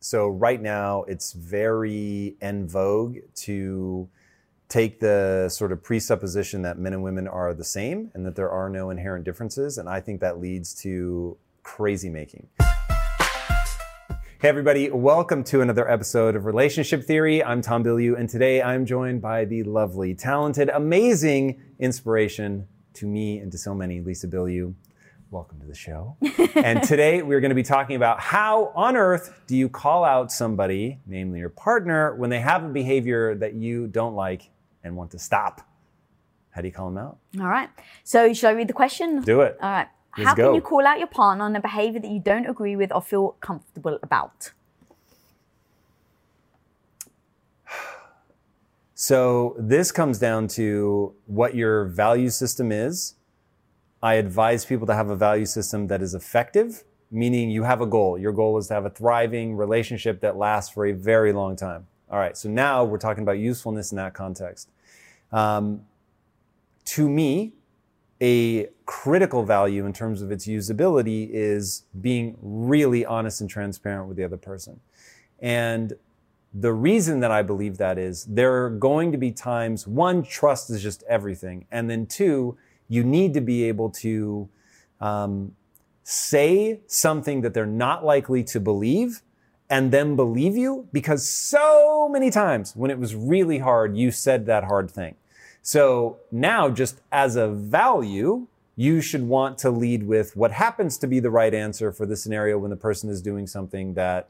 So right now, it's very en vogue to take the sort of presupposition that men and women are the same and that there are no inherent differences. And I think that leads to crazy making. Hey, everybody. Welcome to another episode of Relationship Theory. I'm Tom Bilyeu, and today I'm joined by the lovely, talented, amazing inspiration to me and to so many, Lisa Bilyeu. Welcome to the show. And today we're going to be talking about how on earth do you call out somebody, namely your partner, when they have a behavior that you don't like and want to stop? How do you call them out? All right. So should I read the question? Do it. All right. Let's go. Can you call out your partner on a behavior that you don't agree with or feel comfortable about? So this comes down to what your value system is. I advise people to have a value system that is effective, meaning you have a goal. Your goal is to have a thriving relationship that lasts for a very long time. All right, so now we're talking about usefulness in that context. To me, a critical value in terms of its usability is being really honest and transparent with the other person. And the reason that I believe that is there are going to be times, one, trust is just everything, and then two, you need to be able to say something that they're not likely to believe and then believe you, because so many times when it was really hard, you said that hard thing. So now just as a value, you should want to lead with what happens to be the right answer for the scenario when the person is doing something that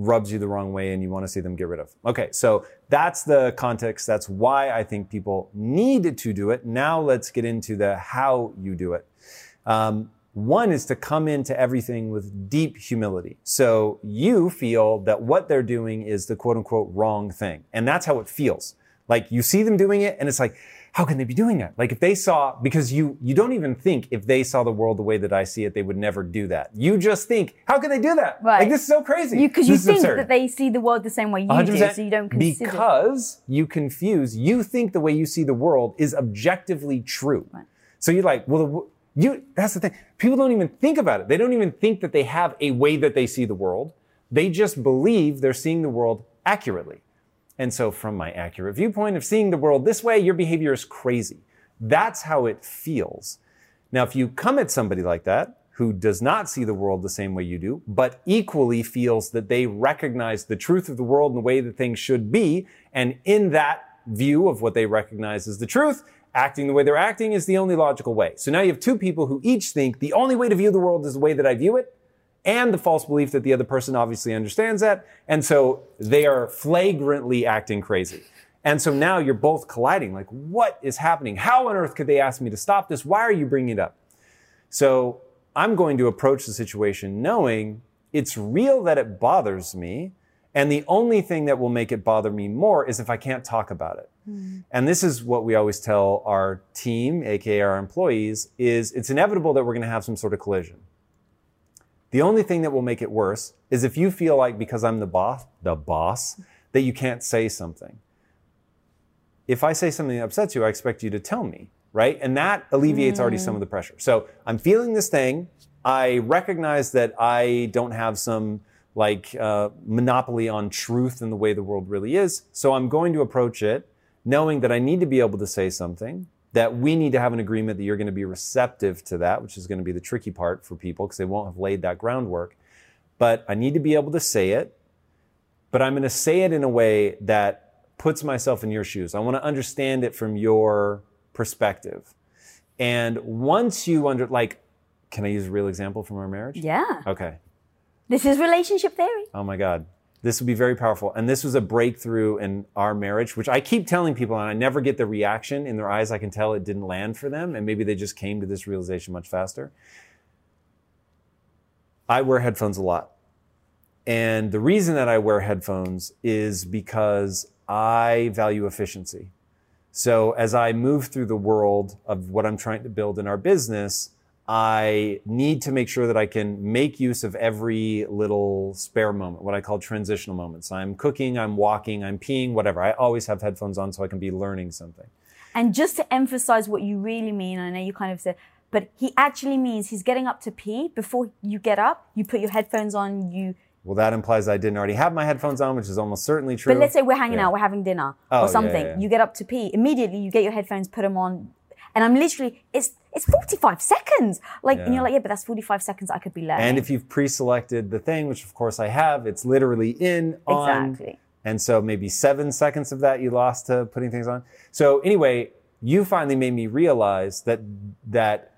rubs you the wrong way and you want to see them get rid of. Okay, so that's the context. That's why I think people need to do it. Now let's get into the how you do it. One is to come into everything with deep humility. So you feel that what they're doing is the quote unquote wrong thing. And that's how it feels. Like you see them doing it and it's like, how can they be doing that? Like if they saw, because you don't even think if they saw the world the way that I see it, they would never do that. You just think, how can they do that? Right. Like this is so crazy. Because you think that they see the world the same way you 100%. Do, so you don't consider. Because you confuse, you think the way you see the world is objectively true. Right. So you're like, well, that's the thing. People don't even think about it. They don't even think that they have a way that they see the world. They just believe they're seeing the world accurately. And so from my accurate viewpoint of seeing the world this way, your behavior is crazy. That's how it feels. Now, if you come at somebody like that, who does not see the world the same way you do, but equally feels that they recognize the truth of the world and the way that things should be, and in that view of what they recognize as the truth, acting the way they're acting is the only logical way. So now you have two people who each think the only way to view the world is the way that I view it, and the false belief that the other person obviously understands that. And so they are flagrantly acting crazy. And so now you're both colliding. Like, what is happening? How on earth could they ask me to stop this? Why are you bringing it up? So I'm going to approach the situation knowing it's real that it bothers me. And the only thing that will make it bother me more is if I can't talk about it. Mm-hmm. And this is what we always tell our team, aka our employees, is it's inevitable that we're going to have some sort of collision. The only thing that will make it worse is if you feel like because I'm the boss, that you can't say something. If I say something that upsets you, I expect you to tell me, right? And that alleviates already some of the pressure. So I'm feeling this thing. I recognize that I don't have some monopoly on truth in the way the world really is. So I'm going to approach it knowing that I need to be able to say something, that we need to have an agreement that you're going to be receptive to that, which is going to be the tricky part for people because they won't have laid that groundwork. But I need to be able to say it. but I'm going to say it in a way that puts myself in your shoes. I want to understand it from your perspective. And once you can I use a real example from our marriage? Yeah. Okay. This is relationship theory. Oh my God. This would be very powerful. And this was a breakthrough in our marriage, which I keep telling people, and I never get the reaction in their eyes. I can tell it didn't land for them. And maybe they just came to this realization much faster. I wear headphones a lot. And the reason that I wear headphones is because I value efficiency. So as I move through the world of what I'm trying to build in our business, I need to make sure that I can make use of every little spare moment, what I call transitional moments. I'm cooking, I'm walking, I'm peeing, whatever. I always have headphones on so I can be learning something. And just to emphasize what you really mean, I know you kind of said, but he actually means he's getting up to pee. Before you get up, you put your headphones on, you... Well, that implies I didn't already have my headphones on, which is almost certainly true. But let's say we're hanging out, we're having dinner or something. Yeah. You get up to pee. Immediately, you get your headphones, put them on. And I'm literally, it's 45 seconds. And you're like, yeah, but that's 45 seconds I could be learning. And if you've pre-selected the thing, which of course I have, it's literally on. Exactly. And so maybe 7 seconds of that you lost to putting things on. So anyway, you finally made me realize that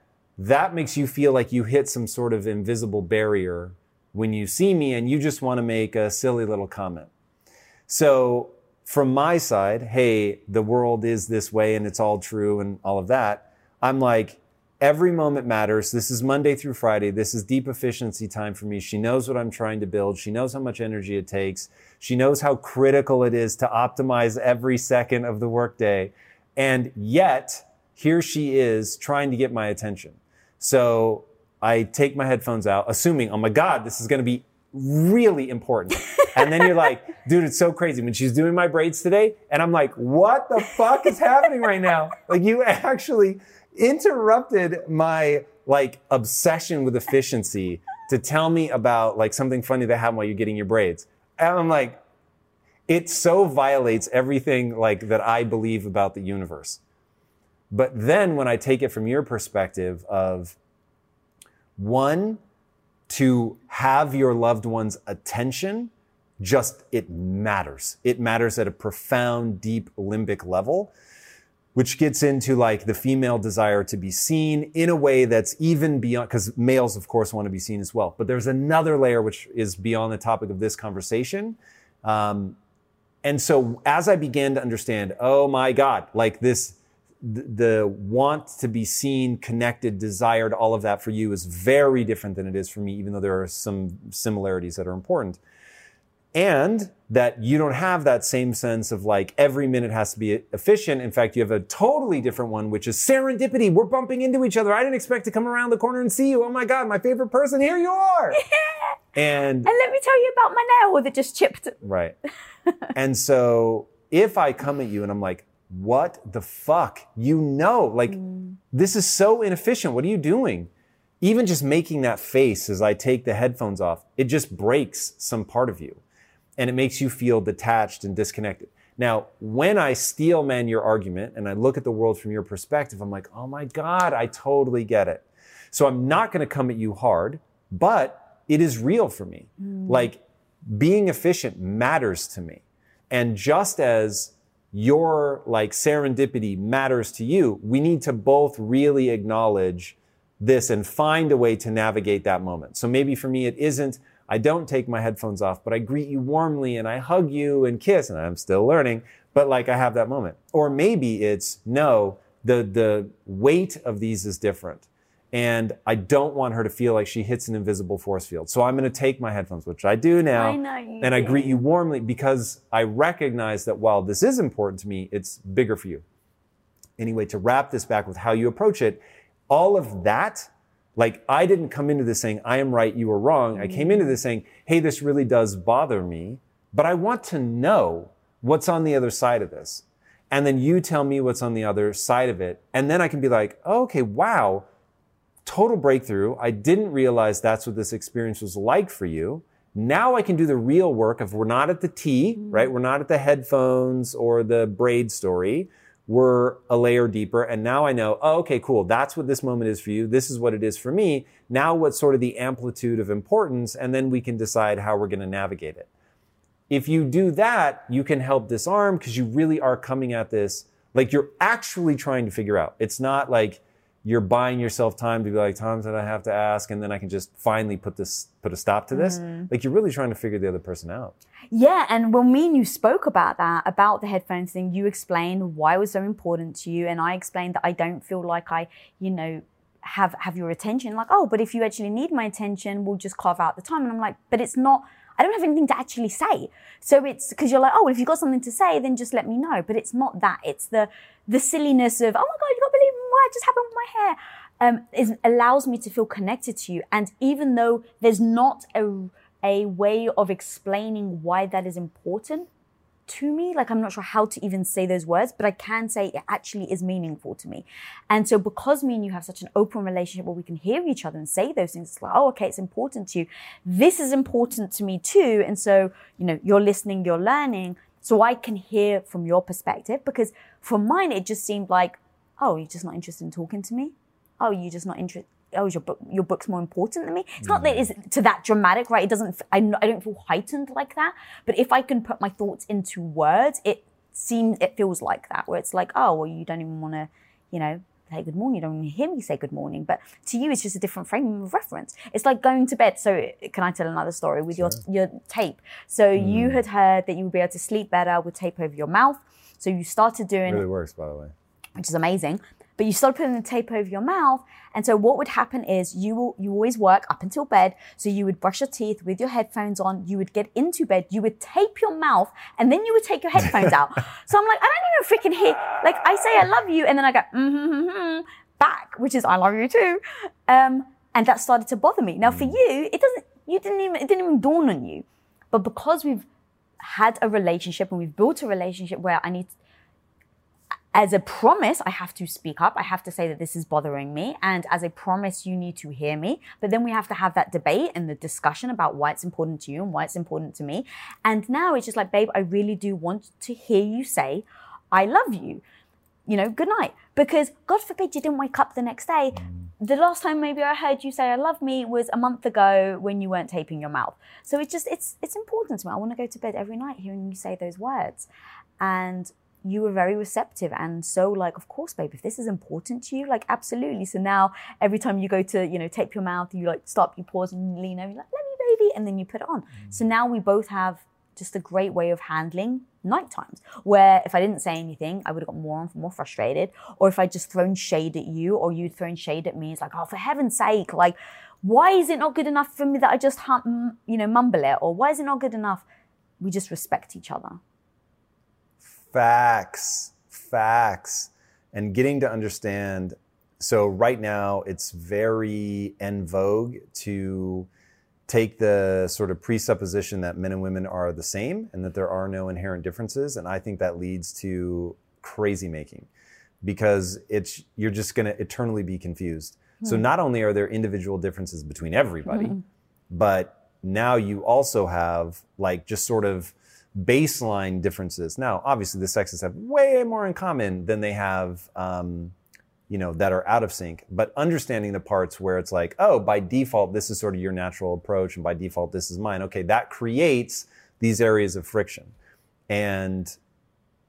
makes you feel like you hit some sort of invisible barrier when you see me and you just want to make a silly little comment. So from my side, hey, the world is this way and it's all true and all of that. I'm like, every moment matters. This is Monday through Friday. This is deep efficiency time for me. She knows what I'm trying to build. She knows how much energy it takes. She knows how critical it is to optimize every second of the workday. And yet, here she is trying to get my attention. So I take my headphones out, assuming, oh my God, this is going to be really important. And then you're like, dude, it's so crazy. When she's doing my braids today, and I'm like, what the fuck is happening right now? Like, you actually interrupted my obsession with efficiency to tell me about something funny that happened while you're getting your braids. And I'm like, it so violates everything that I believe about the universe. But then when I take it from your perspective of one, to have your loved one's attention, it matters. It matters at a profound, deep limbic level, which gets into the female desire to be seen in a way that's even beyond, because males, of course, want to be seen as well. But there's another layer which is beyond the topic of this conversation. And so as I began to understand, oh my God, the want to be seen, connected, desired, all of that for you is very different than it is for me, even though there are some similarities that are important. And that you don't have that same sense of every minute has to be efficient. In fact, you have a totally different one, which is serendipity. We're bumping into each other. I didn't expect to come around the corner and see you. Oh my God, my favorite person. Here you are. And let me tell you about my nail that just chipped. Right. And so if I come at you and I'm like, what the fuck? This is so inefficient. What are you doing? Even just making that face as I take the headphones off, it just breaks some part of you and it makes you feel detached and disconnected. Now, when I steelman your argument and I look at the world from your perspective, I'm like, oh my God, I totally get it. So I'm not going to come at you hard, but it is real for me. Being efficient matters to me. And just as your serendipity matters to you, we need to both really acknowledge this and find a way to navigate that moment. So maybe for me, it isn't, I don't take my headphones off, but I greet you warmly and I hug you and kiss, and I'm still learning, but I have that moment. Or maybe it's, no, the weight of these is different. And I don't want her to feel like she hits an invisible force field. So I'm going to take my headphones, which I do now. I know you and I greet you warmly because I recognize that while this is important to me, it's bigger for you. Anyway, to wrap this back with how you approach it, all of that, I didn't come into this saying, I am right, you are wrong. Mm-hmm. I came into this saying, hey, this really does bother me, but I want to know what's on the other side of this. And then you tell me what's on the other side of it. And then I can be like, oh, okay, wow. Total breakthrough. I didn't realize that's what this experience was like for you. Now I can do the real work of we're not at the tea, right? We're not at the headphones or the braid story. We're a layer deeper. And now I know, oh, okay, cool. That's what this moment is for you. This is what it is for me. Now what's sort of the amplitude of importance? And then we can decide how we're going to navigate it. If you do that, you can help disarm because you really are coming at this like you're actually trying to figure out. It's not like you're buying yourself time to be like, Tom said I have to ask, and then I can just finally put a stop to this. Mm-hmm. Like you're really trying to figure the other person out. Yeah, and when me and you spoke about that, about the headphones thing, you explained why it was so important to you, and I explained that I don't feel like I, you know, have your attention. Like, oh, but if you actually need my attention, we'll just carve out the time. And I'm like, but it's not, I don't have anything to actually say. So it's because you're like, oh, if you've got something to say, then just let me know. But it's not that. It's the silliness of, oh my God, you got to believe in what just happened with my hair. It allows me to feel connected to you. And even though there's not a way of explaining why that is important to me, like I'm not sure how to even say those words, but I can say it actually is meaningful to me. And so because me and you have such an open relationship where we can hear each other and say those things, it's like, oh, okay, it's important to you. This is important to me too. And so, you know, you're listening, you're learning. So I can hear from your perspective, because for mine, it just seemed like, oh, you're just not interested in talking to me. Oh, you're just not interested. Oh, is your book's more important than me? It's not that it's to that dramatic, right? It doesn't, I don't feel heightened like that. But if I can put my thoughts into words, it feels like that, where it's like, oh, well, you don't even want to, you know, say good morning. You don't even hear me say good morning. But to you, it's just a different frame of reference. It's like going to bed. So can I tell another story with your tape? So you had heard that you would be able to sleep better with tape over your mouth. So you started doing... It really works, by the way. Which is amazing. But you start putting the tape over your mouth. And so what would happen is you always work up until bed. So you would brush your teeth with your headphones on. You would get into bed. You would tape your mouth. And then you would take your headphones out. So I'm like, I don't even freaking hear. Like, I say I love you. And then I go, back, which is I love you too. And that started to bother me. Now, for you, it didn't even dawn on you. But because we've had a relationship and we've built a relationship where I need to, as a promise, I have to speak up. I have to say that this is bothering me. And as a promise, you need to hear me. But then we have to have that debate and the discussion about why it's important to you and why it's important to me. And now it's just like, babe, I really do want to hear you say, I love you. You know, good night. Because God forbid you didn't wake up the next day. The last time maybe I heard you say I love me was a month ago when you weren't taping your mouth. So it's just, it's important to me. I want to go to bed every night hearing you say those words. And you were very receptive, and so like, of course, babe, if this is important to you, like, absolutely. So now every time you go to, you know, tape your mouth, you like stop, you pause and lean over, you're like, let me, baby, and then you put it on. So now we both have just a great way of handling night times, where if I didn't say anything, I would have got more frustrated, or if I just thrown shade at you or you'd thrown shade at me, it's like, oh, for heaven's sake, like, why is it not good enough for me that I just, you know, mumble it, or why is it not good enough? We just respect each other. Facts. And getting to understand. So right now it's very en vogue to take the sort of presupposition that men and women are the same and that there are no inherent differences. And I think that leads to crazy making, because it's, you're just going to eternally be confused. Mm-hmm. So not only are there individual differences between everybody, but now you also have like just sort of baseline differences. Now, obviously, the sexes have way more in common than they have, you know, that are out of sync. But understanding the parts where it's like, oh, by default, this is sort of your natural approach, and by default, this is mine. Okay, that creates these areas of friction. And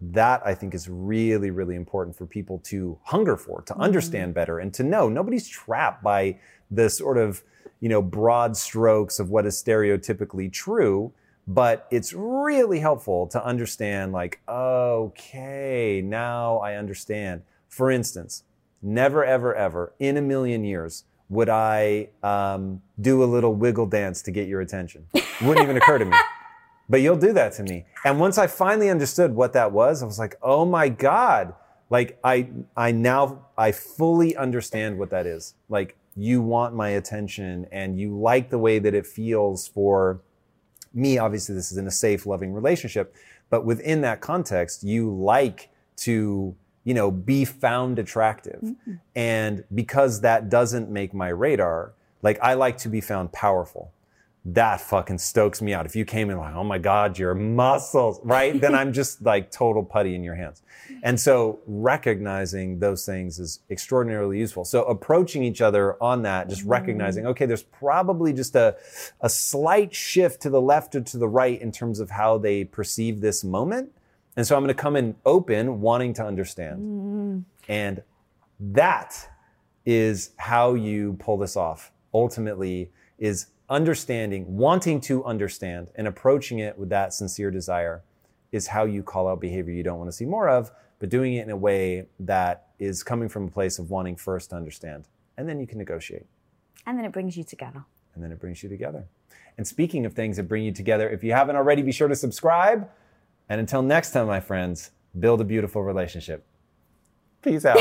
that, I think, is really, really important for people to hunger for, to understand better, and to know nobody's trapped by the sort of, you know, broad strokes of what is stereotypically true. But it's really helpful to understand, like, okay, now I understand. For instance, never, ever, ever in a million years would I do a little wiggle dance to get your attention. Wouldn't even occur to me. But you'll do that to me. And once I finally understood what that was, I was like, oh my God. Like, I now fully understand what that is. Like, you want my attention and you like the way that it feels for me. Obviously, this is in a safe, loving relationship, but within that context, you like to, you know, be found attractive. Mm-hmm. And because that doesn't make my radar, like, I like to be found powerful. that fucking stokes me out. If you came in like, oh my God, your muscles, right? Then I'm just like total putty in your hands. And so recognizing those things is extraordinarily useful. So approaching each other on that, just recognizing, okay, there's probably just a slight shift to the left or to the right in terms of how they perceive this moment. And so I'm going to come in open, wanting to understand. And that is how you pull this off. Ultimately is understanding, wanting to understand, and approaching it with that sincere desire is how you call out behavior you don't want to see more of, but doing it in a way that is coming from a place of wanting first to understand. And then you can negotiate. And then it brings you together. And then it brings you together. And speaking of things that bring you together, if you haven't already, be sure to subscribe. And until next time, my friends, build a beautiful relationship. Peace out.